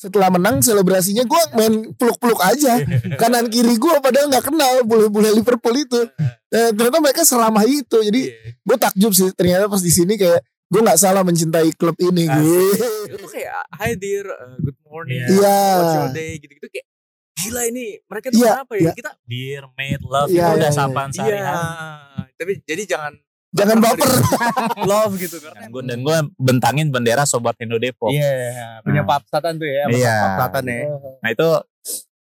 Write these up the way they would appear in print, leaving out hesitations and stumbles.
Setelah menang selebrasinya gue main peluk-peluk aja. Kanan kiri gue padahal gak kenal bule-bule Liverpool itu. Dan ternyata mereka seramah itu. Jadi gue takjub sih ternyata pas di sini kayak gue gak salah mencintai klub ini. Itu kayak hi dear, good morning, what's your day, gitu-gitu kayak gila ini mereka tuh kenapa ya? Kita dear, mate, love itu udah sapaan sehari-hari. Tapi jadi Jangan baper. Love gitu kan. Dan gue bentangin bendera Sobat Indo Depok. Iya, punya papsatan tuh ya, papsatan ya. Nah, itu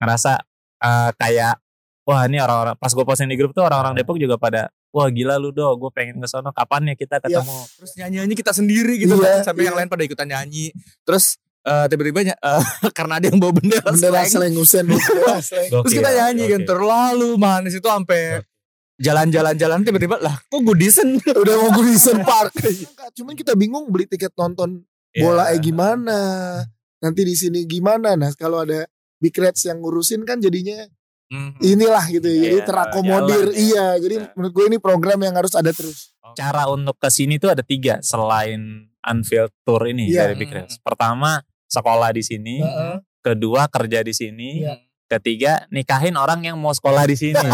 ngerasa kayak wah ini orang-orang pas gue posting di grup tuh orang-orang Depok juga pada wah gila lu do, gue pengen ke sono kapan ya kita ketemu. Terus nyanyi-nyanyi kita sendiri gitu kan sampai yang lain pada ikutan nyanyi. Terus tiba-tiba karena ada yang bawa bendera Sleng Husen. Terus kita nyanyi kan terlalu manis itu sampai jalan-jalan tiba-tiba lah kok Goodison udah mau Goodison Park. Cuman kita bingung beli tiket nonton bola gimana, nanti di sini gimana. Nah kalau ada Big Reds yang ngurusin kan jadinya inilah gitu. Jadi terakomodir jadi menurut gue ini program yang harus ada terus. Cara untuk kesini tuh ada 3 selain Anfield Tour ini dari Big Reds. Pertama sekolah di sini, kedua kerja di sini, ketiga nikahin orang yang mau sekolah di sini.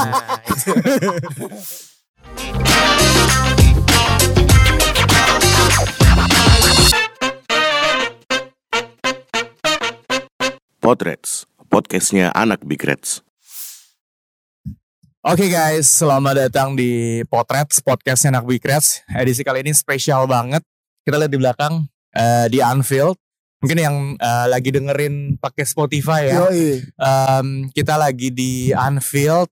Podreds, podcastnya anak Big Reds. Oke guys, selamat datang di Podreds, podcastnya anak Big Reds. Edisi kali ini spesial banget. Kita lihat di belakang di Anfield. Mungkin yang lagi dengerin pakai Spotify ya. Kita lagi di Anfield,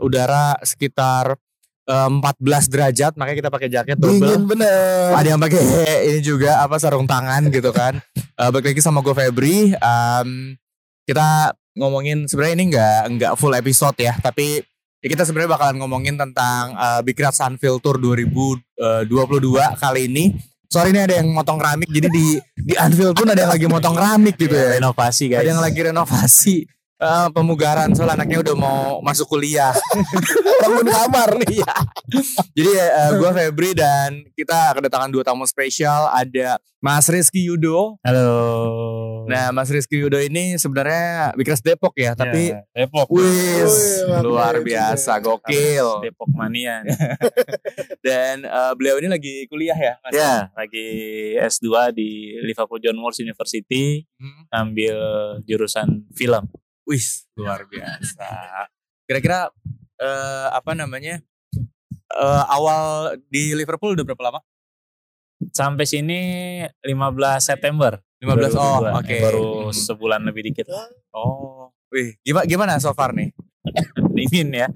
udara sekitar 14 derajat, makanya kita pakai jaket double. Dingin bener. Ada yang pakai ini juga sarung tangan gitu kan. Balik lagi sama gue Febri. Kita ngomongin sebenarnya ini enggak full episode ya, tapi kita sebenarnya bakalan ngomongin tentang Big Reds Anfield Tour 2022 kali ini. Sorry ini ada yang motong keramik, jadi di Anfield pun ada yang lagi motong keramik gitu ya. Renovasi guys. Ada yang lagi renovasi, pemugaran, soal anaknya udah mau masuk kuliah. Bangun kamar nih ya. Jadi gue Febri dan kita kedatangan 2 tamu spesial. Ada Mas Rizky Yudo. Halo. Nah Mas Rizky Yudo ini sebenarnya Big Reds Depok ya, tapi Depok. Wis, luar biasa, gokil. Depok mania. Dan beliau ini lagi kuliah ya, Mas? Ya, lagi S2 di Liverpool John Moores University, ambil jurusan film. Wis, luar biasa. Kira-kira awal di Liverpool udah berapa lama? Sampai sini 15 September. Baru sebulan lebih dikit. Gimana so far nih? Dingin ya.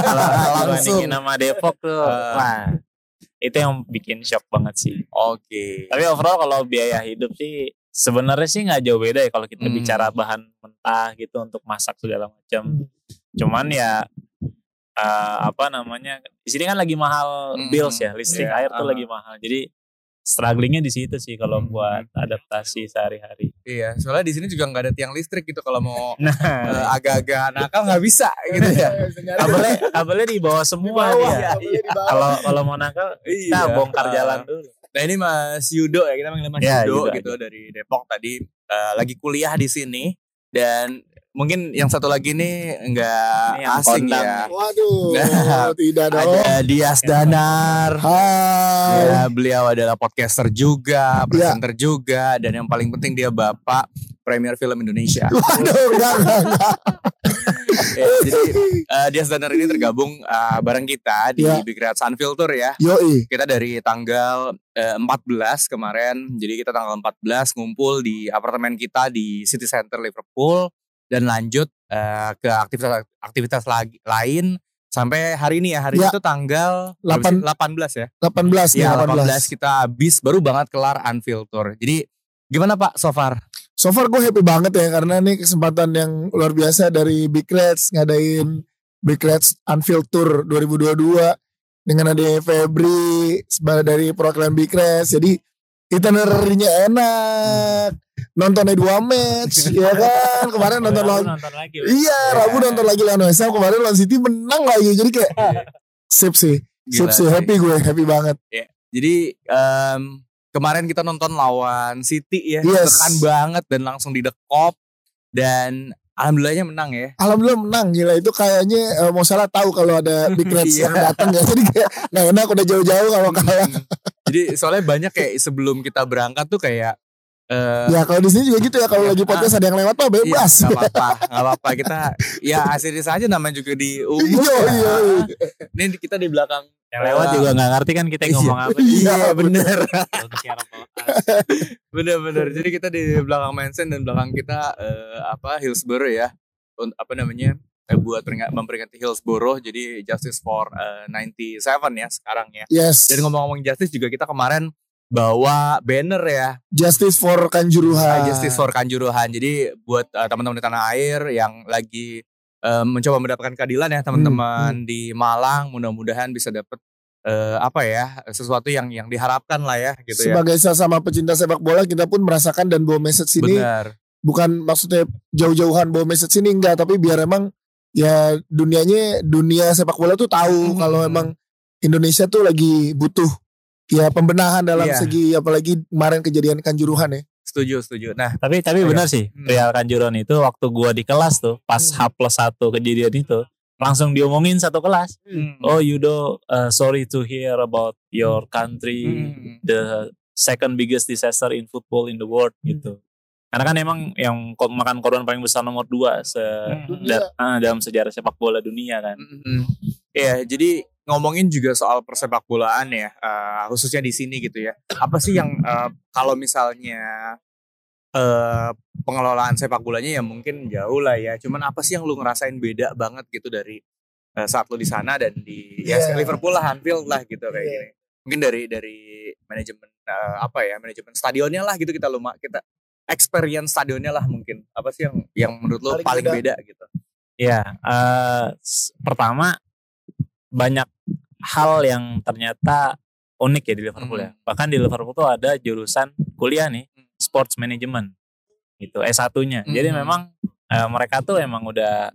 Kalau dingin nama Depok tuh. Itu yang bikin shock banget sih. Tapi overall kalau biaya hidup sih sebenarnya sih nggak jauh beda ya kalau kita bicara bahan mentah gitu untuk masak segala macam. Cuman ya di sini kan lagi mahal bills ya, listrik air tuh lagi mahal. Jadi strugglingnya di situ sih kalau buat adaptasi sehari-hari. Iya, soalnya di sini juga nggak ada tiang listrik gitu kalau mau agak-agak nakal nggak bisa gitu ya. Kabelnya di bawah semua ya. Kalau mau nakal, kita bongkar jalan dulu. Nah ini Mas Yudo ya, kita manggil Mas Yudo gitu aja. Dari Depok tadi lagi kuliah di sini dan mungkin yang satu lagi nih enggak asing ya. Waduh, tidak dong. Ada Dias Danar. Ya, beliau adalah podcaster juga, presenter juga, dan yang paling penting dia bapak premier film Indonesia. Waduh, enggak. Jadi Dias Danar ini tergabung bareng kita di Big Reds Anfield Tour ya. Yoi. Kita dari tanggal 14 kemarin. Jadi kita tanggal 14 ngumpul di apartemen kita di City Center Liverpool. Dan lanjut ke aktivitas lain sampai hari ini ya. Hari itu tanggal 18 kita habis baru banget kelar Anfield Tour. Jadi gimana Pak so far? So far gue happy banget ya karena ini kesempatan yang luar biasa dari Big Reds ngadain Big Reds Anfield Tour 2022 dengan ada Febri dari perwakilan Big Reds. Jadi itinerary-nya enak. Nontonnya 2 match ya kan. Kemarin nonton lagi. Iya, Rabu nonton lagi lawan West Ham. Kemarin lawan City menang lagi. Jadi kayak sip sih. Happy gue, happy banget. Yeah. Jadi kemarin kita nonton lawan City ya. Tekan banget dan langsung didekop Dan alhamdulillahnya menang ya. Alhamdulillah menang, gila itu kayaknya mau salah tahu kalau ada big reds yang datang ya. Jadi kayak nggak enak udah jauh-jauh kalau kalah. Jadi soalnya banyak kayak sebelum kita berangkat tuh kayak. Ya kalau di sini juga gitu ya, kalau lagi podcast ada yang lewat mah bebas. Iya, nggak apa-apa kita ya asli saja namanya juga di umum. Iya. Ini kita di belakang. Yang lewat juga gak ngerti kan kita ngomong apa. Iya bener. Bener-bener. Jadi kita di belakang Mansion dan belakang kita Hillsborough ya. Buat memperingati Hillsborough. Jadi Justice for 97 ya sekarang ya. Yes. Dan ngomong-ngomong Justice juga kita kemarin bawa banner ya. Justice for Kanjuruhan. Jadi buat teman-teman di tanah air yang lagi mencoba mendapatkan keadilan ya teman-teman di Malang, mudah-mudahan bisa dapat sesuatu yang diharapkan lah ya gitu. Sebagai sesama pecinta sepak bola kita pun merasakan dan bawa message ini. Benar. Bukan maksudnya jauh-jauhan bawa message ini enggak, tapi biar emang ya dunia sepak bola tuh tahu kalau emang Indonesia tuh lagi butuh ya pembenahan dalam segi apalagi kemarin kejadian Kanjuruhan ya. Setuju. Nah, tapi benar sih. Real Kanjuruhan itu waktu gua di kelas tuh pas H+1 kejadian itu langsung diomongin satu kelas. Oh Yudo, sorry to hear about your country the second biggest disaster in football in the world gitu. Karena kan emang yang makan korban paling besar nomor 2 dalam sejarah sepak bola dunia kan. Ya, jadi ngomongin juga soal persepak bolaan ya, khususnya di sini gitu ya. Apa sih yang kalau misalnya pengelolaan sepak bolanya ya mungkin jauh lah ya. Cuman apa sih yang lu ngerasain beda banget gitu dari saat lu di sana dan di ya Liverpool lah, Anfield lah gitu kayak gini. Mungkin dari manajemen manajemen stadionnya lah gitu kita experience stadionnya lah mungkin. Apa sih yang menurut lu paling beda gitu? Ya, pertama banyak hal yang ternyata unik ya di Liverpool ya. Bahkan di Liverpool tuh ada jurusan kuliah nih, sports management gitu, S1-nya. Jadi memang mereka tuh emang udah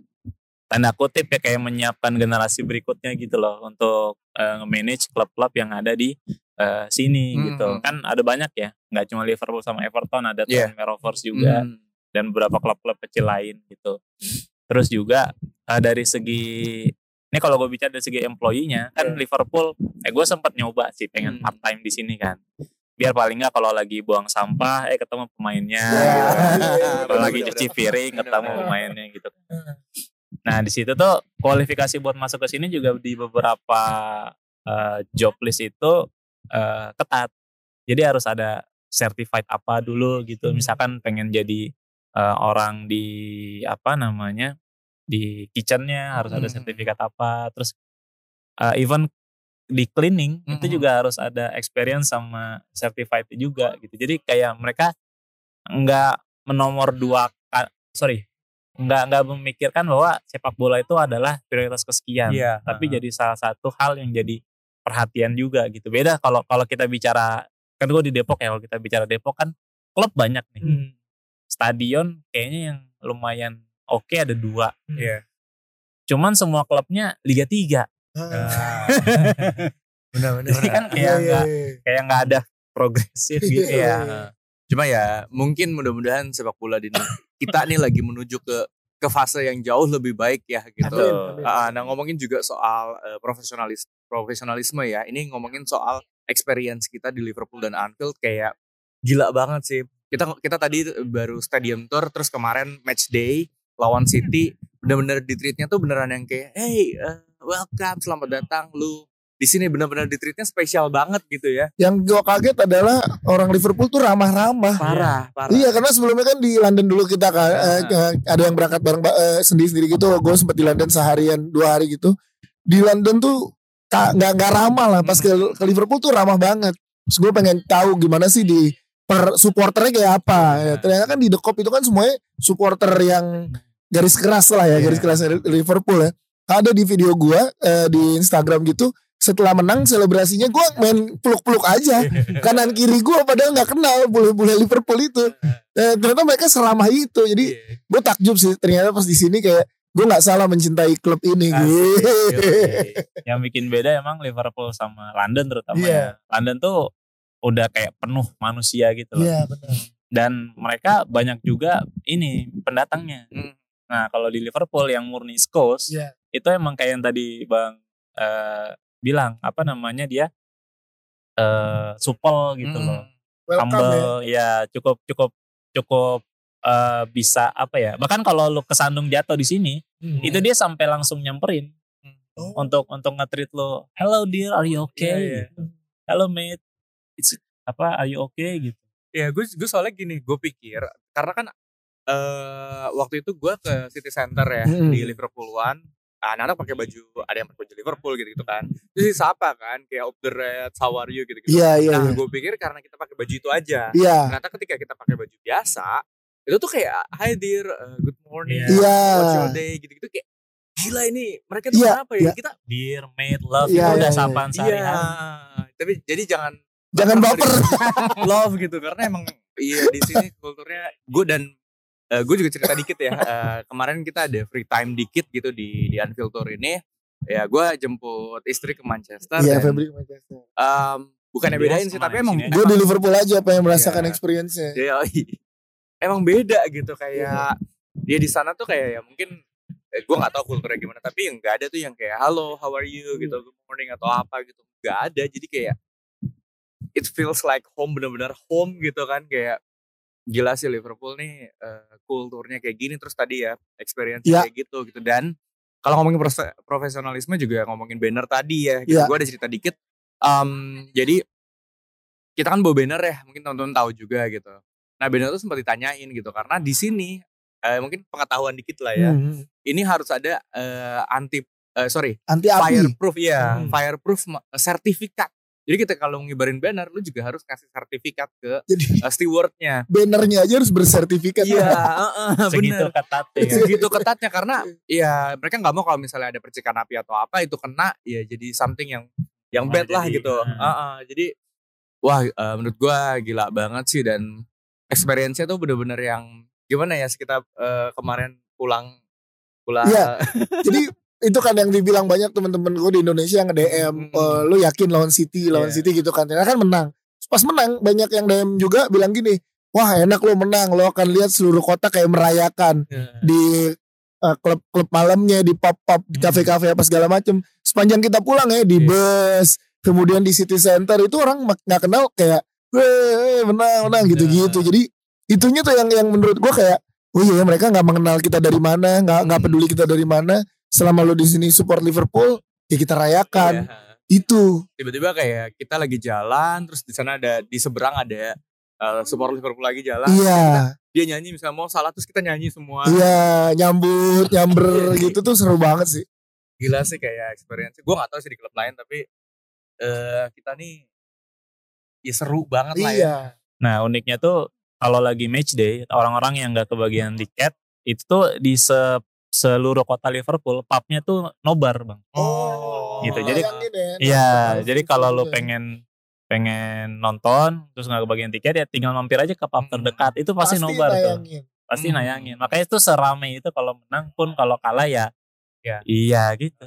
tanda kutip ya kayak menyiapkan generasi berikutnya gitu loh untuk nge-manage klub-klub yang ada di sini gitu. Kan ada banyak ya, nggak cuma Liverpool sama Everton, ada Tranmere Rovers juga dan beberapa klub-klub kecil lain gitu. Terus juga dari segi ini kalau gue bicara dari segi employee-nya kan Liverpool, gue sempat nyoba sih pengen part time di sini kan, biar paling nggak kalau lagi buang sampah ketemu pemainnya, kalau lagi cuci piring ketemu pemainnya gitu. Nah di situ tuh kualifikasi buat masuk ke sini juga di beberapa job list itu ketat, jadi harus ada certified apa dulu gitu, misalkan pengen jadi orang di di kitchennya harus ada sertifikat apa, terus even di cleaning itu juga harus ada experience sama certified juga gitu. Jadi kayak mereka nggak memikirkan bahwa sepak bola itu adalah prioritas kesekian, tapi jadi salah satu hal yang jadi perhatian juga gitu. Beda kalau kita bicara kan gue di Depok ya, kalau kita bicara Depok kan klub banyak nih, stadion kayaknya yang lumayan oke, ada 2. Cuman semua klubnya Liga 3. Benar-benar. Jadi kan kayak nggak ada progresif gitu ya. Cuma ya mungkin mudah-mudahan sepak bola di kita nih lagi menuju ke fase yang jauh lebih baik ya gitu. Nah ngomongin juga soal profesionalisme ya. Ini ngomongin soal experience kita di Liverpool dan Anfield kayak gila banget sih. Kita tadi baru stadium tour, terus kemarin match day lawan City, benar-benar ditreatnya tuh beneran yang kayak hey welcome, selamat datang lu di sini, benar-benar ditreatnya spesial banget gitu ya. Yang gua kaget adalah orang Liverpool tuh ramah-ramah. Parah. Iya karena sebelumnya kan di London dulu kita kan ada yang berangkat bareng sendiri-sendiri gitu. Gua sempat di London seharian 2 hari gitu. Di London tuh nggak ramah lah. Pas ke Liverpool tuh ramah banget. Terus gua pengen tahu gimana sih di supporternya kayak apa. Ya, ternyata kan di The Kop itu kan semuanya supporter yang garis keras lah ya, garis keras Liverpool ya. Ada di video gue di Instagram gitu, setelah menang selebrasinya gue main peluk-peluk aja. Kanan kiri gue padahal gak kenal bule-bule Liverpool itu. Ternyata mereka seramah itu. Jadi gue takjub sih ternyata pas di sini kayak gue gak salah mencintai klub ini. Yang bikin beda emang Liverpool sama London terutama. London tuh udah kayak penuh manusia gitu loh. Iya benar. Dan mereka banyak juga ini pendatangnya. Nah kalau di Liverpool yang murni Scots itu emang kayak yang tadi Bang bilang apa namanya dia supel gitu loh, humble ya cukup bisa apa ya. Bahkan kalau lu kesandung jatuh di sini itu dia sampai langsung nyamperin untuk nge-treat lu, hello dear, are you okay? Hello mate, are you okay gitu. Ya gue soalnya gini, gue pikir karena kan waktu itu gue ke City Center ya di Liverpool One, anak-anak pakai baju, ada yang pakai baju Liverpool gitu kan, terus disapa kan kayak up the red, how are you gitu. Nah gue pikir karena kita pakai baju itu aja, ternyata ketika kita pakai baju biasa itu tuh kayak hi dear, good morning, what's your day gitu-gitu, kayak gila ini mereka tuh kenapa ya kita dear mate love itu udah sapaan sehari-hari. Tapi jadi jangan baper love gitu karena emang iya di sini kulturnya. Gue dan gue juga cerita dikit ya, kemarin kita ada free time dikit gitu di Anfield Tour ini ya, gue jemput istri ke Manchester. Iya, Febri ke Manchester. Bukannya bedain sih, tapi emang gue di Liverpool aja pengen merasakan experience-nya. Emang beda gitu kayak dia di sana tuh kayak ya mungkin gue nggak tahu kulturnya gimana, tapi yang nggak ada tuh yang kayak halo how are you gitu, good morning atau apa gitu, nggak ada. Jadi kayak it feels like home, benar-benar home gitu kan. Kayak gila sih Liverpool nih kulturnya kayak gini. Terus tadi ya experience kayak gitu. Dan kalau ngomongin profesionalisme juga ngomongin banner tadi ya gitu. Gue ada cerita dikit. Jadi kita kan bawa banner ya, mungkin teman-teman tahu juga gitu. Nah banner tuh sempat ditanyain gitu karena di sini mungkin pengetahuan dikit lah ya. Ini harus ada anti fireproof ya, fireproof sertifikat. Jadi kita kalau ngibarin banner, lu juga harus kasih sertifikat ke stewardnya. Bannernya aja harus bersertifikat. Iya, segitu ketatnya. Segitu ketatnya karena ya mereka nggak mau kalau misalnya ada percikan api atau apa itu kena ya jadi something yang bad lah gitu. Jadi wah menurut gua gila banget sih dan experience-nya tuh bener-bener yang gimana ya sekitar kemarin pulang. Iya. Jadi itu kan yang dibilang banyak teman-teman gue di Indonesia yang nge-DM, lu yakin lawan City gitu kan. Karena kan menang. Pas menang banyak yang DM juga bilang gini, wah enak lo menang, lo akan lihat seluruh kota kayak merayakan di klub-klub malamnya, di pub-pub, di kafe-kafe apa segala macem. Sepanjang kita pulang ya di bus, kemudian di City Center itu orang nggak kenal kayak, menang gitu-gitu. Jadi itunya tuh yang menurut gue kayak, oh iya mereka nggak mengenal kita dari mana, nggak peduli kita dari mana. Selama lo di sini support Liverpool, ya kita rayakan. Itu. Tiba-tiba kayak kita lagi jalan, terus di sana ada di seberang ada support Liverpool lagi jalan. Iya. Dia nyanyi misalnya mau salah terus kita nyanyi semua. Iya, nyamber gitu tuh seru banget sih. Gila sih kayak experience. Gue nggak tahu sih di klub lain tapi kita nih ya seru banget lah ya. Nah uniknya tuh kalau lagi match day orang-orang yang nggak kebagian tiket itu tuh di seluruh kota Liverpool pubnya tuh nobar Bang. Gitu. Jadi jadi kalau lu pengen nonton terus enggak kebagian tiket ya tinggal mampir aja ke pub terdekat. Itu pasti nobar nayangin. Tuh. Pasti nayangin. Makanya itu seramai itu kalau menang pun kalau kalah ya. Iya gitu.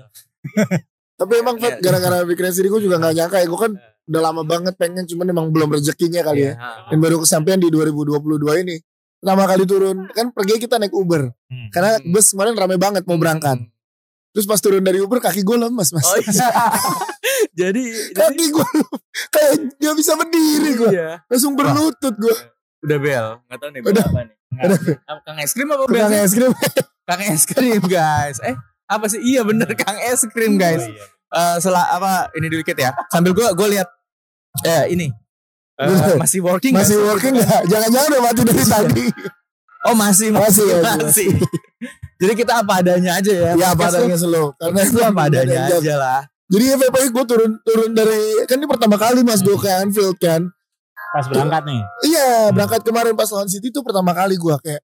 Tapi emang Fat gara-gara pikiran sendiri gue juga enggak nyangka ya. Gue kan udah lama banget pengen cuman emang belum rezekinya kali ya. Dan baru kesampaian di 2022 ini. Lama kali turun, kan pergi kita naik Uber. Karena bus kemarin rame banget mau berangkat. Terus pas turun dari Uber kaki gue lemas mas. Oh, iya. Jadi kaki gue kayak gak bisa berdiri gue. Iya. Langsung berlutut gue. Udah bel, gak tau nih bel apa nih. Kang es krim apa bel? Kang es krim guys. Apa sih? Iya bener Kang es krim guys. Ini dikit ya. Sambil gue lihat ini. Masih working gak? Jangan-jangan udah mati dari tadi. Oh masih. Jadi kita apa adanya aja ya. Ya apa adanya slow. Karena itu apa adanya aja lah. Jadi FPI gue turun dari, kan ini pertama kali mas gue ke Anfield kan. Pas berangkat nih. Iya berangkat kemarin pas lawan City itu pertama kali gue kayak,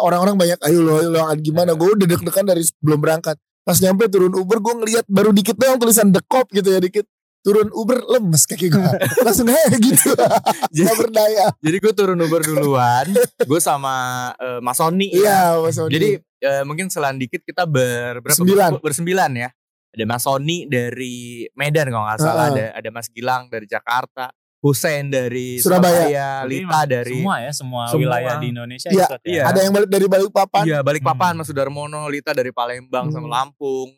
orang-orang banyak ayo lo gimana. Gue udah deg-degan dari belum berangkat. Pas nyampe turun Uber gue ngeliat baru dikit doang tulisan The Cop gitu ya dikit. Turun Uber lemes kaki gue. Langsung gitu. Gak berdaya. Jadi gue turun Uber duluan. Gue sama Mas Sony. Iya Mas Sony. Jadi mungkin selan dikit kita bersembilan ya. Ada Mas Sony dari Medan kalau gak salah. Ada Mas Gilang dari Jakarta. Husein dari Surabaya, Lita dari semua wilayah di Indonesia ya, ikut ya. Ada yang balik dari Balikpapan. Iya, Balikpapan, Mas Sudarmono, Lita dari Palembang sama Lampung.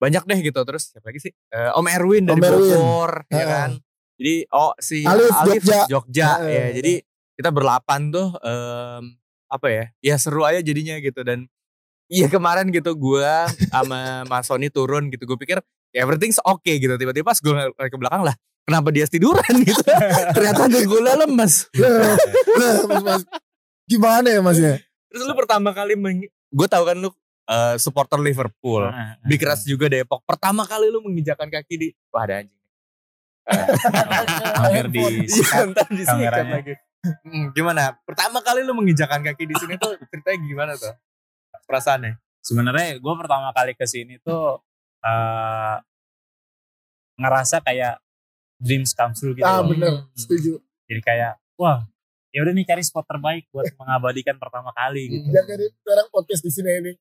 Banyak deh gitu. Terus siapa lagi sih? Om Erwin dari Bogor, ya kan. Jadi si Alif Jogja. Ya, jadi kita berlapan tuh Ya seru aja jadinya gitu. Dan iya kemarin gitu gue sama Mas Sony turun gitu. Gue pikir ya everything's okay gitu. Tiba-tiba pas gue ke belakang lah, kenapa dia tiduran gitu? Ternyata gula lemes. Mas, gimana ya Mas ya? Terus lu pertama kali gue tahu kan lu supporter Liverpool. Big Reds juga Depok. Pertama kali lu menginjakan kaki di wah ada anjing. Hampir disikat lagi. Gimana? Pertama kali lu menginjakan kaki di sini tuh ceritanya gimana tuh? Perasaannya? Sebenarnya gue pertama kali ke sini tuh ngerasa kayak dreams come true gitu. Bener, setuju. Jadi kayak, wah, ya udah nih cari spot terbaik buat mengabadikan pertama kali gitu. Jangan dari sekarang podcast di sini ini.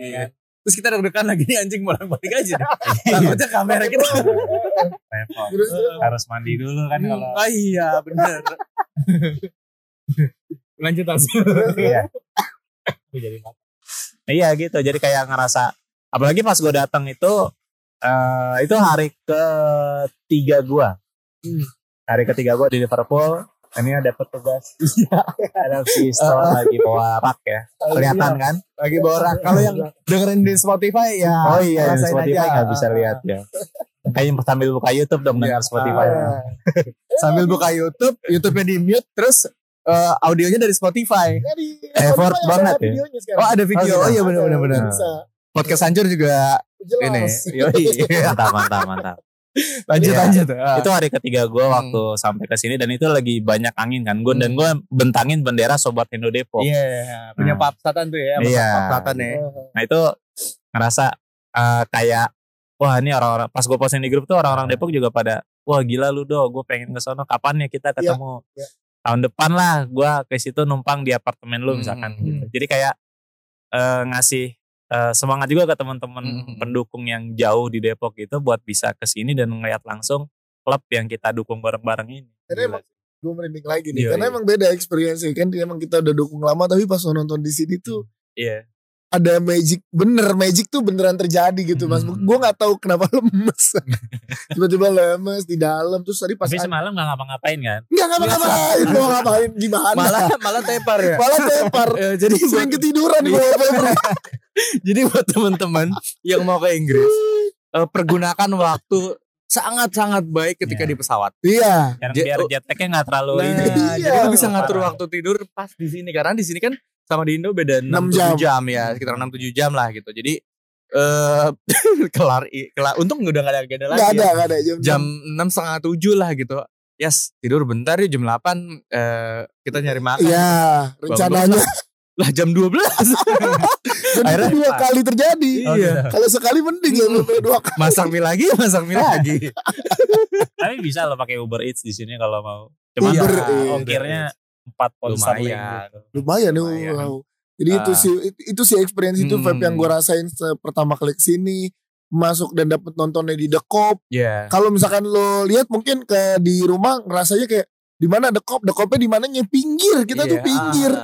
Iya. Terus kita deg-degan lagi nih anjing malah balik aja. Takutnya kamera kita. Repot. Harus mandi dulu kan kalau. Oh iya, bener. Lanjut langsung. Iya. Jadi apa? Iya gitu. Jadi kayak ngerasa, apalagi pas gue datang itu hari ketiga gue. Hari ketiga gue di Liverpool. Ini dapet tugas. Ada pistol lagi bawa rak ya. Kelihatan kan? Lagi bawa rak. Kalau yang dengerin di Spotify ya. Oh iya, Spotify nggak bisa lihat ya. Kayaknya sambil buka YouTube dong dengar Spotify. Sambil buka YouTube-nya di mute terus. Audionya dari Spotify. Effort banget ya. Oh ada video. Oh iya benar-benar. Podcast Hancur juga. Jelas. Ini mantap. Lanjut ya. Itu hari ketiga gue waktu sampai ke sini. Dan itu lagi banyak angin kan gue. Dan gue bentangin bendera Sobat Indo Depok. Iya, punya papsatan tuh ya. Iya. Papsatan ya. Nah itu ngerasa kayak wah ini orang-orang. Pas gue posting di grup tuh orang-orang Depok juga pada wah gila lu do, gue pengen kesana. Kapan ya kita ketemu? Iya. Tahun depan lah gue ke situ numpang di apartemen lu misalkan gitu. Jadi kayak ngasih semangat juga ke teman-teman pendukung yang jauh di Depok gitu buat bisa kesini dan ngeliat langsung klub yang kita dukung bareng-bareng ini. Karena emang gue merinding lagi nih. Karena emang beda experience kan. Emang kita udah dukung lama tapi pas nonton di sini tuh ada magic. Magic tuh beneran terjadi gitu Mas. Gue gak tahu kenapa lemes. Tiba-tiba lemes di dalam. Terus tadi pas tapi semalam gak ngapa-ngapain kan? Gak ngapa-ngapain. Mau ngapain gimana? Malah tepar ya? Malah tepar. Jadi sering ketiduran gue. Jadi buat teman-teman yang mau ke Inggris. Pergunakan waktu sangat-sangat baik ketika di pesawat. Iya. Biar jetlag-nya gak terlalu ini. Jadi lu bisa ngatur waktu tidur pas di sini. Karena di sini kan sama di Indo beda 6-7 jam ya, sekitar 6-7 jam lah gitu. Jadi kelar untung udah gak ada agenda lagi. Gak ada jam 6:30-7 lah gitu. Yes, tidur bentar ya jam 8 kita nyari makan. Iya, rencananya lah jam 12. Akhirnya 2 kali terjadi. Iya. Kalau sekali mending ya 2 kali. Masak mie lagi. Tapi bisa lo pakai Uber Eats di sini kalau mau. Cuma ongkirnya 4 pound lumayan. Wow. Jadi itu sih experience itu vibe yang gue rasain pertama kali kesini masuk dan dapet nontonnya di The Cop. Kalau misalkan lo lihat mungkin ke di rumah rasanya kayak di mana The Cop, The Copnya di mananya pinggir kita tuh pinggir.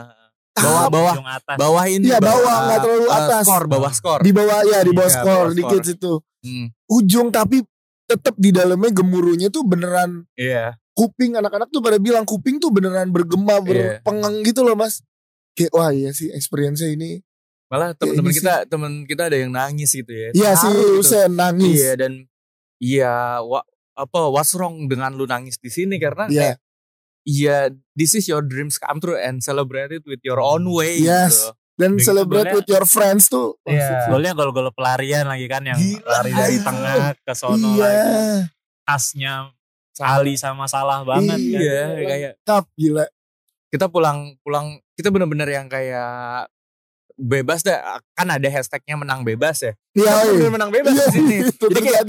Bawah ini. Iya bawah nggak terlalu atas. Bawah skor. Di bawah skor dikit situ. Ujung tapi tetap di dalamnya gemuruhnya tuh beneran. Kuping anak-anak tuh pada bilang kuping tuh beneran bergema berpengang gitu loh Mas. Kayak wah iya sih experience-nya ini. Malah teman kita ada yang nangis gitu ya. Iya sih Husein gitu. Nangis. Iya dan iya what's wrong dengan lu nangis di sini karena kayak iya this is your dreams come true and celebrate it with your own way gitu. Dan begitu celebrate with your friends tuh. Golnya gol-gol pelarian lagi kan yang lari dari tengah ke sono lagi. Khasnya Ali sama Salah banget kan. Kayak top gila. Kita pulang kita benar-benar yang kayak bebas deh. Kan ada hashtagnya menang bebas ya. Benar menang bebas di sini. Jadi kayak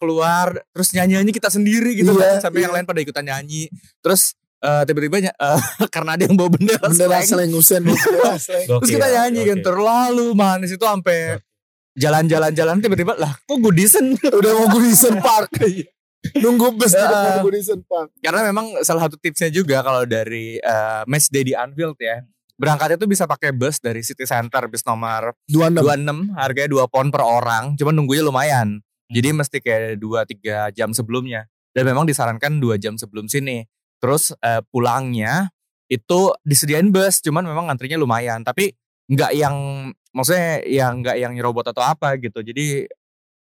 keluar terus nyanyi-nyanyi kita sendiri gitu kan sampai yang lain pada ikutan nyanyi. Terus tiba-tiba karena ada yang bawa bendera Husein. Terus kita nyanyi kan terlalu manis itu sampai jalan-jalan tiba-tiba lah kok Goodison udah mau Goodison Park. Nunggu bus di Goodison Park. Karena memang salah satu tipsnya juga kalau dari match day di Anfield ya, berangkatnya tuh bisa pakai bus dari City Center, bis nomor 26, harganya 2 pound per orang, cuman nunggunya lumayan. Jadi mesti kayak 2-3 jam sebelumnya. Dan memang disarankan 2 jam sebelum sini. Terus pulangnya itu disediain bus, cuman memang antrinya lumayan, tapi enggak yang maksudnya yang enggak yang nyerobot atau apa gitu. Jadi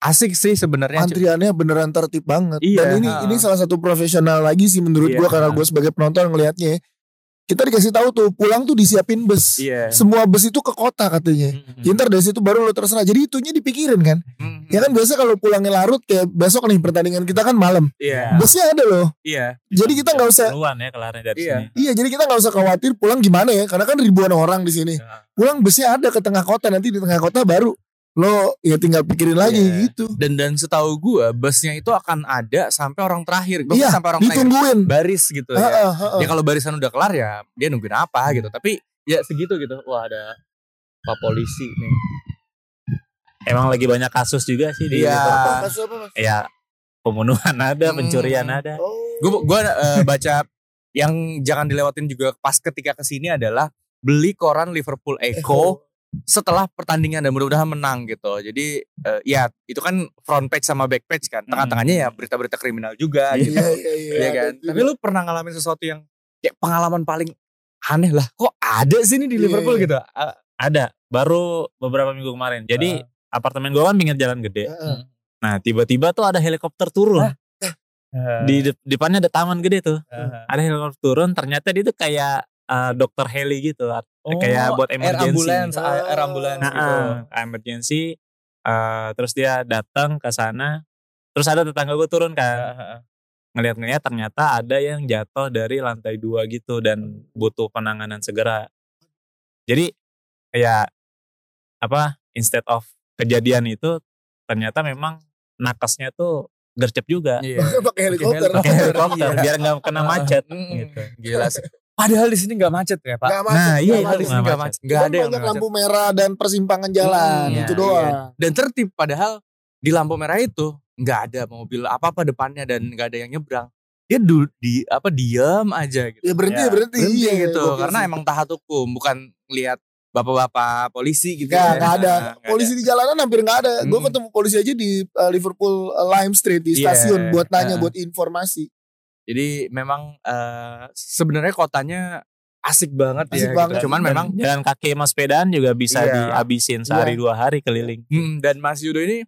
asik sih sebenarnya. Antriannya beneran tertib banget. Iya, dan ini salah satu profesional lagi sih menurut gue, karena gue sebagai penonton ngelihatnya. Kita dikasih tahu tuh pulang tuh disiapin bus. Yeah. Semua bus itu ke kota katanya. Mm-hmm. Ntar dari situ baru lo terserah. Jadi itunya dipikirin kan. Mm-hmm. Ya kan biasa kalau pulangnya larut kayak besok nih pertandingan kita kan malam. Yeah. Busnya ada loh. Iya. Yeah. Jadi kita nggak usah. Keluar ya kelarnya dari sini. Iya. Jadi kita nggak usah khawatir pulang gimana ya. Karena kan ribuan orang di sini. Yeah. Pulang busnya ada ke tengah kota, nanti di tengah kota baru lo ya tinggal pikirin lagi gitu. Dan setahu gue busnya itu akan ada sampai orang terakhir. Gue sampai orang ditungguin. Terakhir baris gitu ya. Ya kalau barisan udah kelar ya dia nungguin apa gitu. Tapi ya segitu gitu. Wah ada Pak Polisi nih. Emang lagi banyak kasus juga sih di Liverpool. Kasus apa Mas? Ya pembunuhan ada, pencurian ada. Gue baca yang jangan dilewatin juga pas ketika kesini adalah beli koran Liverpool Echo. Setelah pertandingan dan mudah-mudahan menang gitu. Jadi ya itu kan front page sama back page kan. Tengah-tengahnya ya berita-berita kriminal juga gitu. Iya kan. Tapi lu pernah ngalamin sesuatu yang kayak pengalaman paling aneh lah, kok ada sih ini di Liverpool gitu? Ada. Baru beberapa minggu kemarin. Jadi apartemen gua kan pinggir jalan gede. Nah tiba-tiba tuh ada helikopter turun. Di depannya ada taman gede tuh. Ada helikopter turun, ternyata dia tuh kayak dokter heli gitu, kayak buat emergency, air ambulans gitu, emergency. Terus dia datang ke sana, terus ada tetangga gue turun kan, ngeliat-ngeliat ternyata ada yang jatuh dari lantai 2 gitu dan butuh penanganan segera. Jadi kayak instead of kejadian itu ternyata memang nakasnya tuh gercep juga, pakai helikopter biar nggak kena macet gitu. Gila sih. Padahal di sini nggak macet ya Pak. Di sini nggak macet. Nggak ada yang macet. Lampu merah dan persimpangan jalan itu doang. Iya. Dan tertib. Padahal di lampu merah itu nggak ada mobil apa depannya dan nggak ada yang nyebrang. Dia diam aja gitu. Ya berhenti gitu. Iya, karena emang taat hukum, bukan lihat bapak-bapak polisi gitu. Nggak ada. Polisi di jalanan hampir nggak ada. Gue ketemu polisi aja di Liverpool Lime Street di stasiun buat nanya, buat informasi. Jadi memang sebenarnya kotanya asik banget banget. Cuman memang jalan kaki sama sepedaan juga bisa dihabisin sehari 2 hari keliling. Dan Mas Yudo ini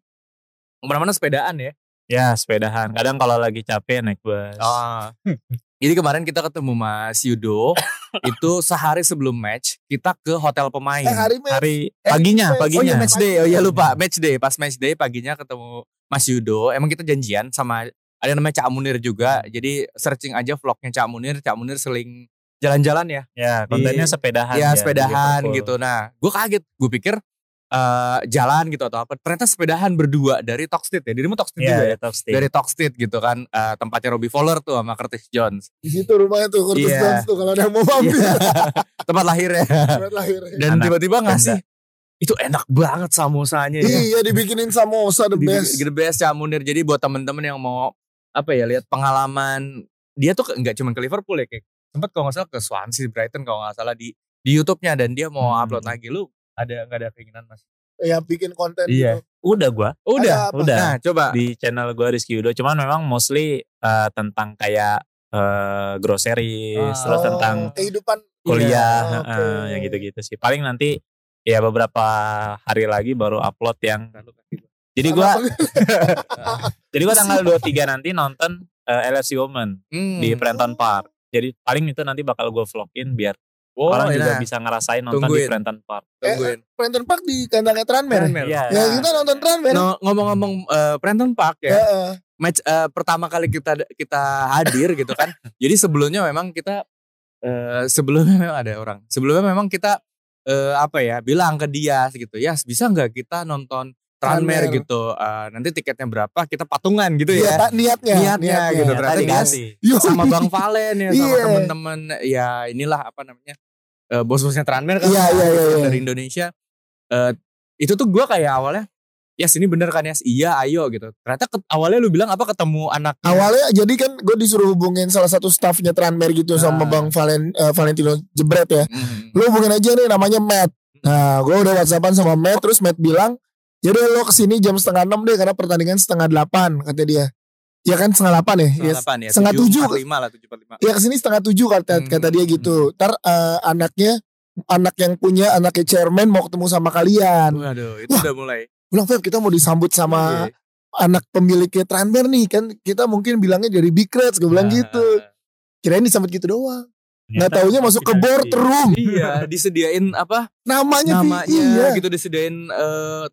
kemana-mana sepedaan ya? Ya sepedaan. Kadang kalau lagi capek naik bus. Jadi kemarin kita ketemu Mas Yudo itu sehari sebelum match kita ke hotel pemain. Paginya. Oh ya match day. Oh ya lupa match day. Pas match day paginya ketemu Mas Yudo. Emang kita janjian sama. Ada namanya Cak Munir juga, jadi searching aja vlognya Cak Munir. Cak Munir seling jalan-jalan ya. Ya, kontennya sepedahan. Ya, sepedahan gitu. Nah, gue kaget, gue pikir jalan gitu atau apa. Ternyata sepedahan berdua dari Talkstead ya. Dirimu Talkstead juga ya? Dari Talkstead gitu kan, tempatnya Robbie Fowler tuh sama Curtis Jones. Di situ rumahnya tuh Curtis Jones tuh kalau ada yang mau mampir. Tempat lahirnya. Dan tiba-tiba ngasih. Itu enak banget samosanya ya. Iya, dibikinin samosa the best Cak Munir. Jadi buat temen-temen yang mau lihat pengalaman dia tuh nggak cuma ke Liverpool ya, kayak sempat kalau nggak salah ke Swansea, Brighton kalau nggak salah di YouTube-nya, dan dia mau upload lagi. Lu nggak ada keinginan Mas? Ya bikin konten gitu. Udah gua. Udah. Nah, coba di channel gua Rizky Yudo. Cuman memang mostly tentang kayak grocery, terus tentang kehidupan kuliah, yang gitu-gitu sih. Paling nanti ya beberapa hari lagi baru upload yang Jadi gue tanggal 23 nanti nonton LFC Women di Prenton Park. Jadi paling itu nanti bakal gue vlogin biar orang juga bisa ngerasain nonton di Prenton Park. Prenton Park di kandangnya Tranmere. Ya kita nonton Tranmere. Ngomong-ngomong Prenton Park ya. Match pertama kali kita hadir gitu kan. Jadi sebelumnya memang kita bilang ke dia gitu ya, bisa nggak kita nonton Tranmere gitu, nanti tiketnya berapa kita patungan gitu ya. Niatnya gitu. Ternyata dia sama Bang Valen ya, sama temen-temen ya inilah bos-bosnya Tranmere kan dari Indonesia. Itu tuh gue kayak awalnya Yes ini bener kan Yes, iya ayo gitu. Ternyata awalnya lu bilang apa, ketemu anaknya. Awalnya jadi kan gue disuruh hubungin salah satu staffnya Tranmere gitu sama Bang Valentino Jebret ya. Lu hubungin aja nih, namanya Matt. Nah gue udah WhatsAppan sama Matt, terus Matt bilang jadi lo kesini jam 5:30 deh karena pertandingan 7:30 kata dia. Ya kan 7:30 ya? 7:45 Ya kesini 7:30 kata dia gitu. Ntar anak yang punya, anaknya chairman mau ketemu sama kalian. Waduh itu udah mulai. Bilang Feb kita mau disambut sama anak pemiliknya Tranmere nih kan, kita mungkin bilangnya dari Big Reds, gue bilang gitu. Kirain disambut gitu doang. Nggak taunya masuk ke boardroom. Iya disediain apa namanya iya. Gitu disediain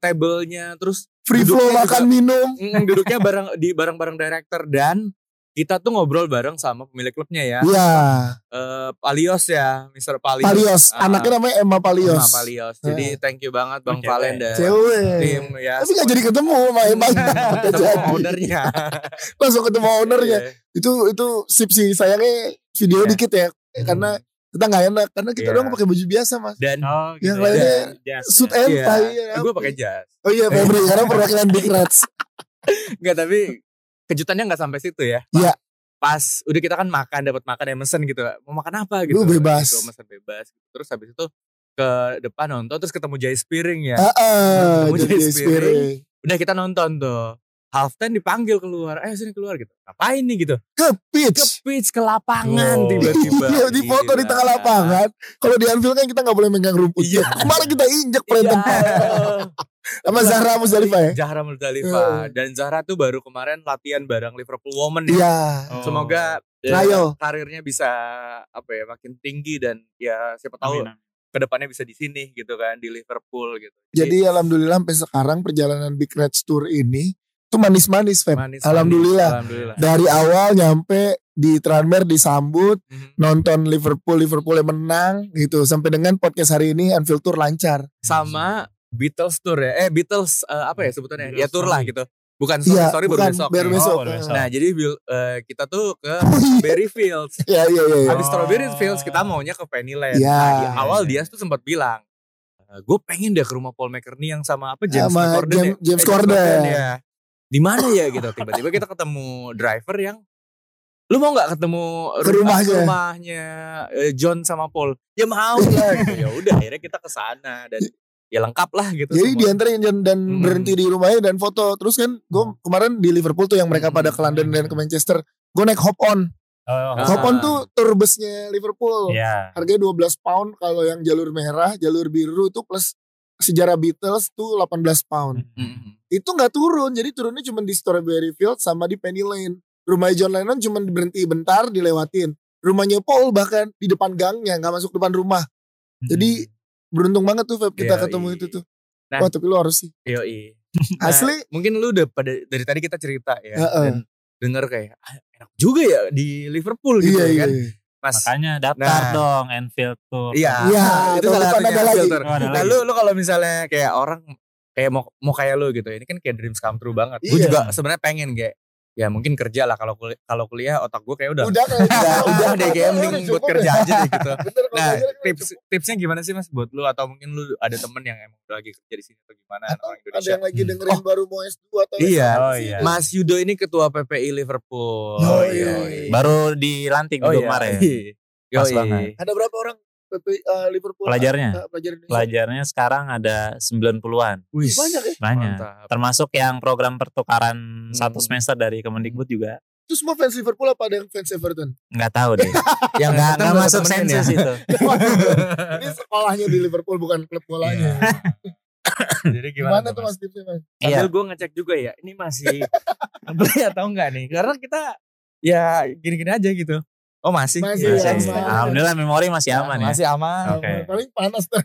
tablenya, terus free flow makan minum. Duduknya bareng director dan kita tuh ngobrol bareng sama pemilik klubnya ya. Iya. Palios ya, Mr. Palios. Palios, anaknya namanya Emma Palios. Emma Palios. Jadi thank you banget Bang Valen dan tim ya. Tapi gak jadi ketemu sama Emma. Ketemu ownernya. Langsung ketemu ownernya. Itu sip sih, sayangnya video dikit ya. Karena kita gak enak, karena kita doang pakai baju biasa mas. Dan yang lainnya suit and tie. Gue pakai jas. Oh iya, Febri karena perwakilan Big Reds. Enggak tapi kejutannya nggak sampai situ ya. Iya. Pas udah kita kan makan, dapat makan ya, mesen gitu. Mau makan apa gitu? Bebas. Gitu, mesen bebas. Terus habis itu ke depan nonton, terus ketemu Jay Spiring ya. Ketemu Jay Spiring. Udah kita nonton tuh. Halftime dipanggil keluar. Ayo sini keluar gitu. Ngapain nih gitu? Ke pitch ke lapangan tiba-tiba. Iya, di foto di tengah lapangan. Kalau di Anfield kan kita nggak boleh megang rumput. Iya. Kemarin kita injek perintah. Sama Zahra Muzdalifah ya? Zahra Muzdalifah. Dan Zahra tuh baru kemarin latihan bareng Liverpool Women ya. Semoga karirnya bisa apa ya, makin tinggi dan ya siapa tahu kedepannya bisa di sini gitu kan, di Liverpool gitu. Jadi alhamdulillah sampai sekarang perjalanan Big Reds Tour ini tuh manis-manis Feb. Alhamdulillah. Dari awal nyampe di Tranmere disambut, nonton Liverpool yang menang gitu. Sampai dengan podcast hari ini Anfield Tour lancar. Sama Beatles Tour ya. Beatles apa ya sebutannya? Beatles ya tour lah gitu. Bukan sorry baru besok. Besok. Nah, jadi kita tuh ke Berry Fields. Iya. Habis Strawberry Fields kita maunya ke Pennyland. Nah, di awal dia tuh sempat bilang, "Gue pengen deh ke rumah Paul McCartney yang sama apa James Corden ya. Di mana ya gitu." Tiba-tiba kita ketemu driver yang, "Lu mau gak ketemu rumahnya John sama Paul?" "Ya mau lah." Gitu. Ya udah akhirnya kita ke sana dan ya lengkap lah gitu. Jadi dianterin dan berhenti di rumahnya dan foto. Terus kan gue kemarin di Liverpool tuh yang mereka pada ke London dan ke Manchester. Gue naik Hop On. Hop On tuh tour busnya Liverpool. Yeah. Harganya £12 kalau yang jalur merah, jalur biru tuh plus sejarah Beatles tuh £18. Itu gak turun. Jadi turunnya cuma di Strawberry Fields sama di Penny Lane. Rumahnya John Lennon cuma berhenti bentar dilewatin. Rumahnya Paul bahkan di depan gangnya, gak masuk depan rumah. Jadi beruntung banget tuh Feb kita ketemu itu tuh. Nah, wah tapi lu harus sih. Yoi. Asli. Nah, mungkin lu udah pada dari tadi kita cerita ya. Dan denger kayak enak juga ya di Liverpool gitu kan. Mas, makanya daftar dong Anfield tuh. Iya itu salah satunya filter. Nah lu kalau misalnya kayak orang kayak mau kayak lu gitu. Ini kan kayak dreams come true banget. Gue juga sebenarnya pengen kayak ya mungkin kerja lah, kalau kuliah otak gue kayak udah deh kayak mending buat kerja aja deh gitu. Nah tipsnya gimana sih mas buat lu, atau mungkin lu ada temen yang emang lagi kerja di sini atau gimana, atau orang Indonesia ada yang lagi dengerin baru mau S2 atau Mas Yudo ini ketua PPI Liverpool baru dilantik minggu kemarin. Pas banget. Ada berapa orang Liverpool pelajarnya sekarang ada 90-an. Banyak ya? Banyak. Mantap. Termasuk yang program pertukaran satu semester dari Kemendikbud juga. Itu semua fans Liverpool apa ada yang fans Everton? Enggak tahu deh. Yang enggak masuk sensus itu. Ini sekolahnya di Liverpool bukan klub bolanya. Jadi gimana tuh mas tipsnya mas? Sambil gue ngecek juga ya. Ini masih boleh atau enggak nih? Karena kita ya gini-gini aja gitu. Oh masih. Alhamdulillah memori masih aman ya. Masih aman. Okay. Paling panas terus.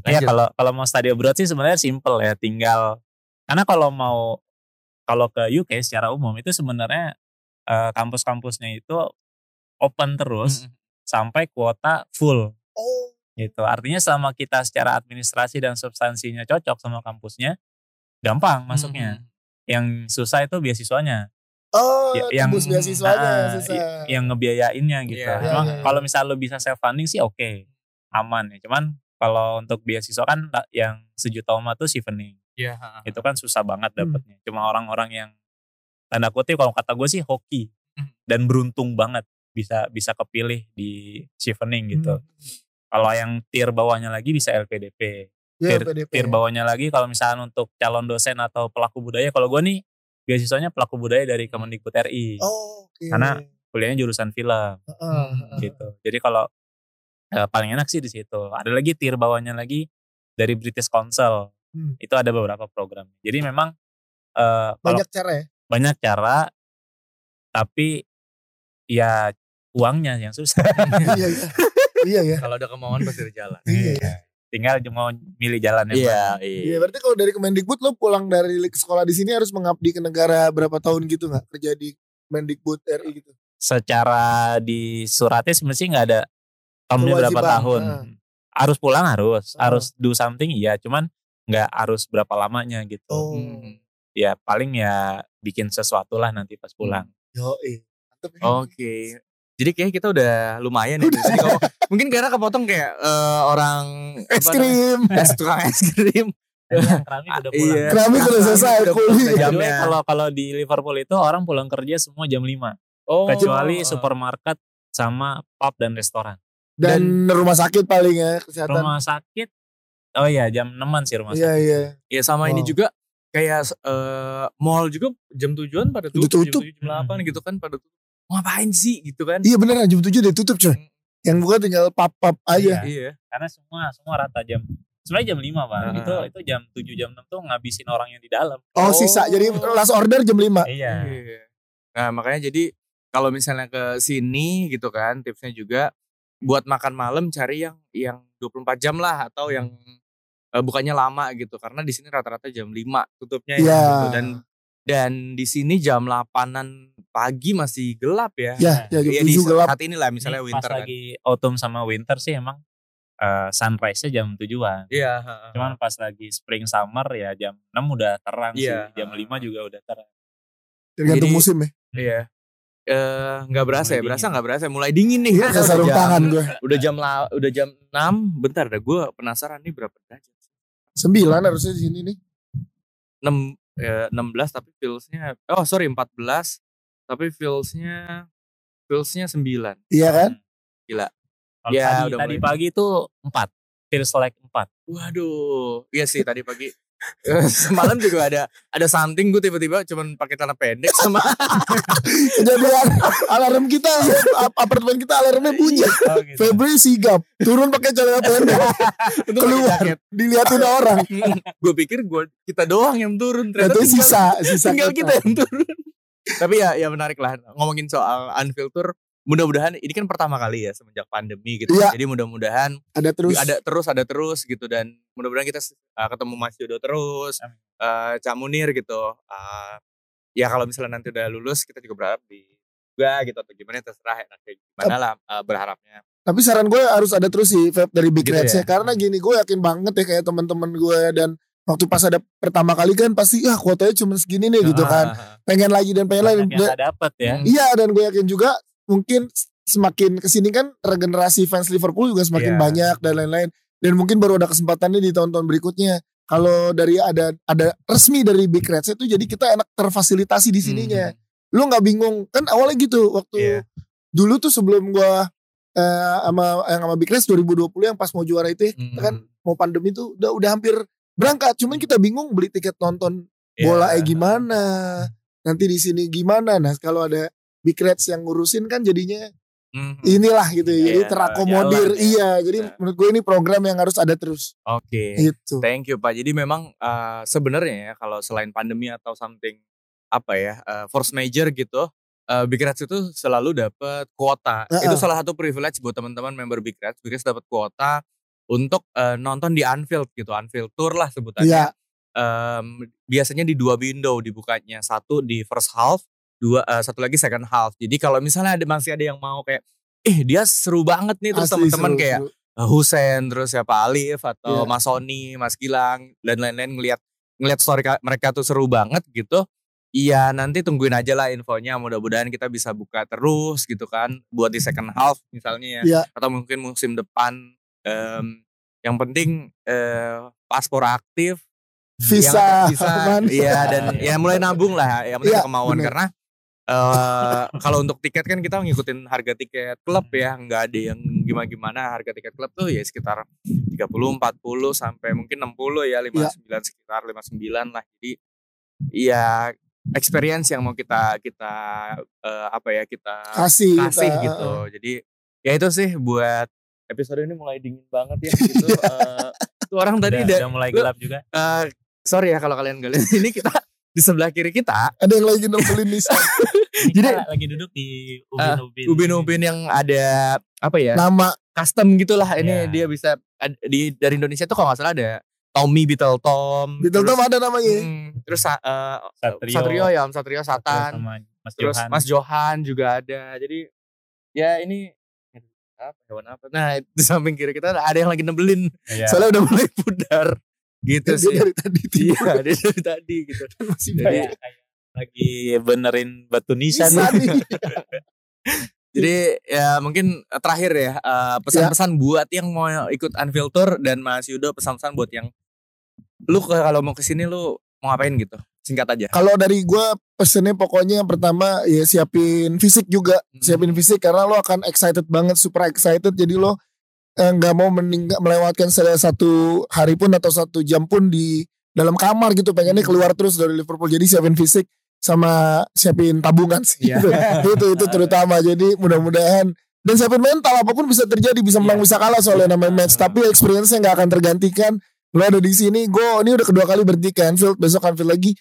Ya kalau mau study abroad sih sebenarnya simple ya, tinggal karena kalau ke UK secara umum itu sebenarnya kampus-kampusnya itu open terus sampai kuota full. Oh. Gitu. Artinya selama kita secara administrasi dan substansinya cocok sama kampusnya, gampang masuknya. Yang susah itu beasiswanya. Oh, yang bus beasiswanya susah. Yang ngebiayainnya gitu. Cuma kalau misalnya lo bisa self funding sih oke. Aman ya. Cuman kalau untuk beasiswa kan yang 1 juta UMA tuh chevening. Ya. Itu kan susah banget dapetnya. Cuma orang-orang yang tanda kutip kalau kata gue sih hoki dan beruntung banget bisa kepilih di chevening gitu. Kalau yang tier bawahnya lagi bisa LPDP. Ya, tier bawahnya lagi kalau misalnya untuk calon dosen atau pelaku budaya, kalau gue nih beasiswanya pelaku budaya dari Kemendikbud RI. Oh, okay. Karena kuliahnya jurusan film. Gitu. Jadi kalau paling enak sih di situ. Ada lagi tier bawahnya lagi dari British Council. Itu ada beberapa program. Jadi memang banyak cara ya. Banyak cara tapi ya uangnya yang susah. Iya. Kalau ada kemauan pasti ada jalan. Iya. Tinggal cuma milih jalannya. Iya. Berarti kalau dari Kemendikbud lo pulang dari sekolah di sini harus mengabdi ke negara berapa tahun gitu nggak, kerja di Kemendikbud RI gitu? Secara di suratnya sebenarnya nggak ada tahunnya berapa tahun. Harus pulang harus do something ya. Cuman nggak harus berapa lamanya gitu. Ya paling ya bikin sesuatu lah nanti pas pulang. Oke. Jadi kayaknya kita udah lumayan ya. Mungkin karena kepotong kayak orang es krim. Keramik udah pulang. Iya. Keramik udah selesai kuliah. Kalau di Liverpool itu orang pulang kerja semua jam 5. Kecuali supermarket sama pub dan restoran. Dan rumah sakit paling ya kesehatan. Rumah sakit. Oh iya jam 6-an sih rumah sakit. Iya. Ya sama ini juga. Kayak mall juga jam 7-an pada tutup. Jam 8 gitu kan pada tutup. Ngapain sih gitu kan? Iya beneran jam 7 udah tutup coy. Yang buka tinggal pap-pap aja. Iya. Karena semua rata jam. Sebenarnya jam 5 Pak. Itu jam 7 jam 6 tuh ngabisin orang yang di dalam. Oh sisa. Jadi last order jam 5. Iya. Nah makanya jadi kalau misalnya ke sini gitu kan, tipsnya juga buat makan malam cari yang 24 jam lah atau yang bukannya lama gitu. Karena di sini rata-rata jam 5 tutupnya ya gitu. Dan di sini jam 8-an pagi masih gelap ya. Ya di gelap. Saat inilah misalnya ini winter. Pas lagi autumn sama winter sih emang sunrise-nya jam 7-an. Iya. Cuman pas lagi spring summer ya jam 6 udah terang sih. Jam 5 juga udah terang. Tergantung musim ya. Iya. Enggak berasa ya, berasa mulai dingin nih. Iya, sarung tangan gue. Udah jam 6. Bentar dah, gue penasaran nih berapa derajat. 9 harusnya di sini nih. 16 tapi feelsnya 14 tapi feelsnya 9. Iya kan? Gila. Kalo ya tadi pagi itu 4. Feels like 4. Waduh. Iya sih tadi pagi. Semalam juga ada something, gue tiba-tiba cuman pakai celana pendek sama jadi alarm kita apartemen kita alarmnya bunyi. Gitu. Febri sigap turun pakai celana pendek keluar dilihatin orang. Gue pikir kita doang yang turun, ternyata sisa tinggal kita yang turun. Tapi ya menarik lah ngomongin soal Unfilter. Mudah-mudahan ini kan pertama kali ya semenjak pandemi gitu. Ya. Jadi mudah-mudahan ada terus gitu dan mudah-mudahan kita ketemu Mas Yodo terus, Cak Munir gitu. Ya kalau misalnya nanti udah lulus kita juga berharap juga gitu atau gimana terserah enaknya gimana lah berharapnya. Tapi saran gue harus ada terus sih Feb dari Big Reds gitu ya. Karena gini gue yakin banget ya kayak teman-teman gue dan waktu pas ada pertama kali kan pasti kuotanya cuma segini nih gitu kan. Pengen lagi. Yang dapat ya. Iya dan gue yakin juga mungkin semakin kesini kan regenerasi fans Liverpool juga semakin banyak dan lain-lain. Dan mungkin baru ada kesempatannya di tahun-tahun berikutnya. Kalau dari ada resmi dari Big Reds itu jadi kita enak terfasilitasi di sininya. Lu gak bingung kan awalnya gitu waktu dulu tuh sebelum gua sama Big Reds 2020 yang pas mau juara itu kan mau pandemi tuh udah hampir berangkat. Cuman kita bingung beli tiket nonton bola gimana. Nanti di sini gimana. Nah kalau ada Big Reds yang ngurusin kan jadinya inilah gitu. Jadi terakomodir. Jalan, jadi menurut gue ini program yang harus ada terus. Oke. Gitu. Thank you Pak. Jadi memang sebenarnya ya kalau selain pandemi atau something force major gitu, Big Reds itu selalu dapat kuota. Itu salah satu privilege buat teman-teman member Big Reds. Big Reds dapat kuota untuk nonton di Anfield gitu. Anfield Tour lah sebutannya. Yeah. Biasanya di 2 window dibukanya. 1 di first half. 2, 1 lagi second half. Jadi kalau misalnya masih ada yang mau kayak dia seru banget nih terus teman-teman kayak Husen terus siapa Alif atau Mas Sony, Mas Gilang dan lain-lain ngelihat story mereka tuh seru banget gitu. Iya, nanti tungguin aja lah infonya, mudah-mudahan kita bisa buka terus gitu kan buat di second half misalnya ya. Atau mungkin musim depan yang penting paspor aktif visa iya, dan ya mulai nabung lah yang penting kemauan bener. Karena kalau untuk tiket kan kita ngikutin harga tiket klub ya, nggak ada yang gimana-gimana. Harga tiket klub tuh ya sekitar 30, 40 sampai mungkin 60 ya, 59 ya. Sekitar 59 lah. Jadi ya experience yang mau kita kasih gitu. Jadi ya itu sih buat episode ini mulai dingin banget ya gitu. Itu orang tadi udah mulai gelap juga. Sorry ya kalau kalian gak lihat, ini kita di sebelah kiri kita ada yang lagi nongkelin nih. Jadi lagi duduk di ubin-ubin yang ada apa ya? Nama custom gitulah ini ya. Dia bisa dari Indonesia tuh kalau enggak salah ada Tommy, Beetle Tom ada namanya. Terus Satrio Satan. Terus Mas Johan juga ada. Jadi ya ini hewan apa? Nah, di samping kiri kita ada yang lagi nebelin. Ya. Soalnya udah mulai pudar. Gitu sih. Dia dari tadi gitu. Masih banyak lagi benerin batu nisan. Jadi ya mungkin terakhir ya pesan-pesan buat yang mau ikut Unveil Tour, dan Mas Yudo pesan-pesan buat yang lu kalau mau kesini lu mau ngapain gitu, singkat aja. Kalau dari gue pesennya pokoknya yang pertama ya siapin fisik juga, karena lo akan excited banget, super excited. Jadi lo nggak mau melewatkan satu hari pun atau satu jam pun di dalam kamar gitu, pengennya keluar terus dari Liverpool. Jadi siapin fisik sama siapin tabungan sih gitu. itu terutama. Jadi mudah-mudahan, dan siapin mental, apapun bisa terjadi, bisa menang bisa kalah soalnya namanya match, tapi experience-nya gak akan tergantikan. Lo ada di sini, ini udah kedua kali berhenti ke Anfield, besok Anfield lagi,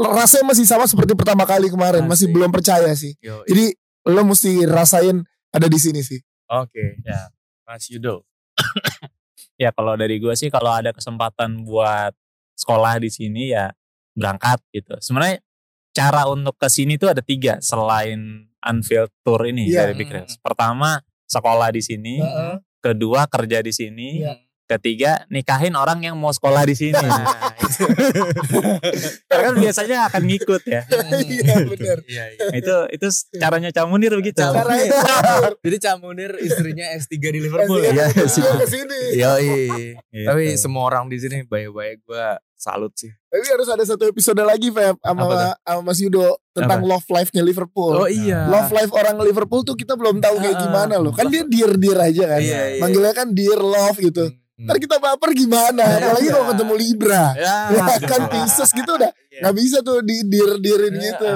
rasanya masih sama seperti pertama kali kemarin, masih belum percaya sih. Jadi lo mesti rasain ada di sini sih. Oke ya, Mas Yudo. Ya kalau dari gue sih, kalau ada kesempatan buat sekolah di sini ya berangkat gitu. Sebenarnya cara untuk kesini tuh ada 3 selain Unveil Tour ini dari Big Rails. Pertama sekolah di sini, kedua kerja di sini, ketiga nikahin orang yang mau sekolah di sini. Karena kan biasanya akan ngikut ya. Iya benar. Itu caranya Camunir begitu. Jadi Camunir istrinya S3 di Liverpool. Iya kesini. Tapi semua orang di sini baik-baik gua. Salut sih. Tapi harus ada satu episode lagi Feb sama Mas Yudo tentang love life-nya Liverpool. Oh iya. Love life orang Liverpool tuh kita belum tahu kayak gimana loh. Kan dia dear aja kan. Iya. Manggilnya kan dear love gitu. Ntar kita baper gimana? Apalagi kalau ketemu Libra. Ya kan Pisces gitu udah. Gak bisa tuh di dear-dearin gitu.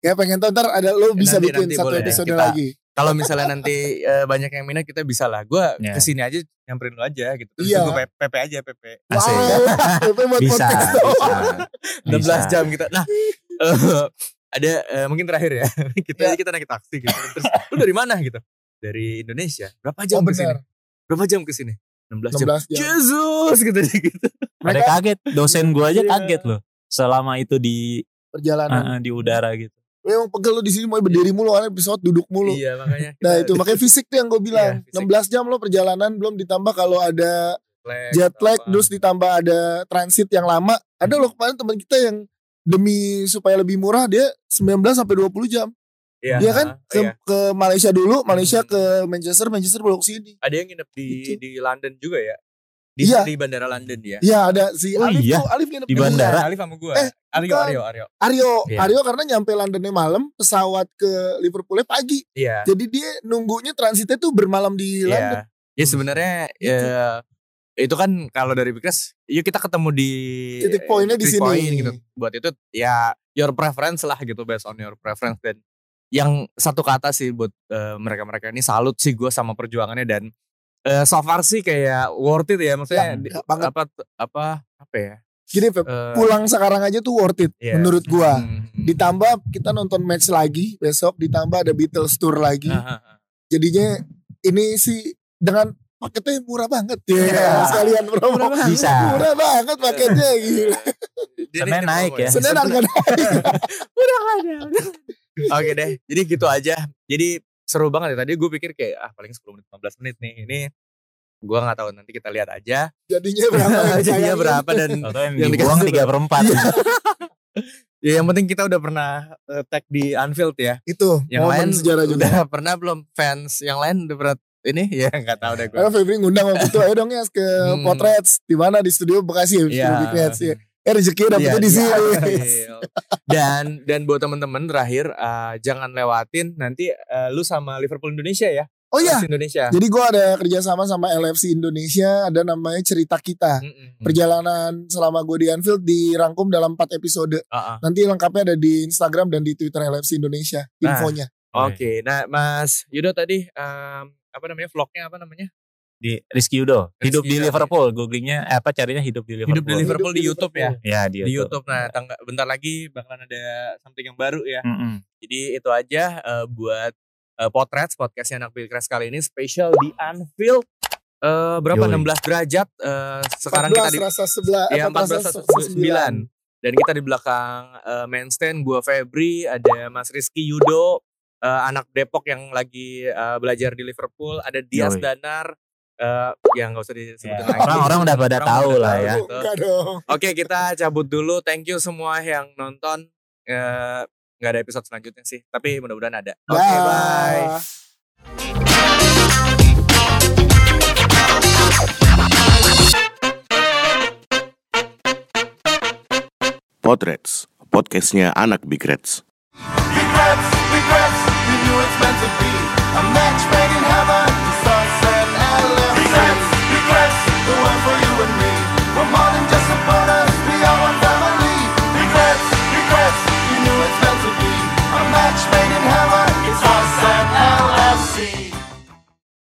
Ya pengen tahu, ntar ada lo bisa bikin satu episode lagi. Kalau misalnya nanti banyak yang minat, kita bisa lah. Gue kesini aja, nyamperin lu aja gitu. Terus gue PP aja. Asik. PP buat podcast. Bisa. 16 jam kita. Nah, ada mungkin terakhir ya. Kita naik taksi gitu. Terus lu dari mana gitu? Dari Indonesia. Berapa jam kesini? 16 jam. Jesus gitu. Mereka kaget. Dosen gue aja kaget loh. Selama itu di perjalanan. Di udara gitu. Memang pegel lo di sini, mau berdiri mulu, aneh pesawat duduk mulu. Iya makanya. Nah itu makanya fisik tuh yang gue bilang. 16 jam lo perjalanan, belum ditambah kalau ada jet lag, terus ditambah ada transit yang lama. Ada lo kemarin teman kita yang demi supaya lebih murah dia 19 sampai 20 jam. Iya. Dia kan ke Malaysia dulu, Malaysia ke Manchester belok sini. Ada yang nginep di London juga ya. Di bandara London ya. Iya ada si Alif nginep di bandara. Alif sama gue. Aryo karena nyampe Londonnya malam, pesawat ke Liverpoolnya pagi. Iya. Jadi dia nunggunya transitnya tuh bermalam di London. Ya sebenarnya itu kan kalau dari Bikres, yuk kita ketemu di titik poinnya di sini gitu. Buat itu ya your preference lah gitu, based on your preference. Dan yang satu kata sih buat mereka-mereka ini, salut sih gue sama perjuangannya, dan so far sih kayak worth it ya, maksudnya Gini Feb, pulang sekarang aja tuh worth it menurut gua. Ditambah kita nonton match lagi besok, ditambah ada Beatles tour lagi. Jadinya ini sih dengan paketnya murah banget ya. Sekalian promo. Murah banget paketnya gila. Senin naik ya. Senin harga naik. Murah ada. Oke deh, jadi gitu aja. Jadi seru banget ya, tadi gue pikir kayak paling 10 menit 15 menit nih, ini gue gak tahu, nanti kita lihat aja jadinya berapa dan yang dibuang 3/4. Ya yang penting kita udah pernah tag di Anfield ya, itu yang lain sejarah juga udah pernah belum, fans yang lain udah pernah ini ya gak tahu deh gue. Febri ngundang waktu itu, ayo dong ya ke Potret di mana, di studio Bekasi ya, studio Big Nets ya. Rezeki dapetnya di sini. Dan buat temen-temen terakhir, jangan lewatin nanti lu sama Liverpool Indonesia ya. Oh iya. Indonesia. Jadi gue ada kerjasama sama LFC Indonesia, ada namanya Cerita Kita. Perjalanan selama gue di Anfield dirangkum dalam 4 episode. Nanti lengkapnya ada di Instagram dan di Twitter LFC Indonesia. Infonya. Oke. Nah Mas Yudo tadi apa namanya vlognya apa namanya? Di Rizky Yudo, hidup di Liverpool, googlingnya apa carinya hidup di Liverpool. Hidup di Liverpool di YouTube ya. Ya di YouTube. Nah, bentar lagi bakalan ada something yang baru ya. Jadi itu aja buat Potret podcastnya anak Pilkres kali ini spesial di Anfield. Berapa? Yoi. 16 derajat sekarang kita di 14.9. Dan kita di belakang main stand gua Febri, ada Mas Rizky Yudo, anak Depok yang lagi belajar di Liverpool, ada Dias Danar. Yang gak usah disebutin lagi. Orang-orang udah pada tahu lah ya. Oke, kita cabut dulu. Thank you semua yang nonton. Gak ada episode selanjutnya sih, tapi mudah-mudahan ada. Oke, bye. Potrets, podcastnya anak Big Reds. Big Reds, we knew it's meant to be a match made in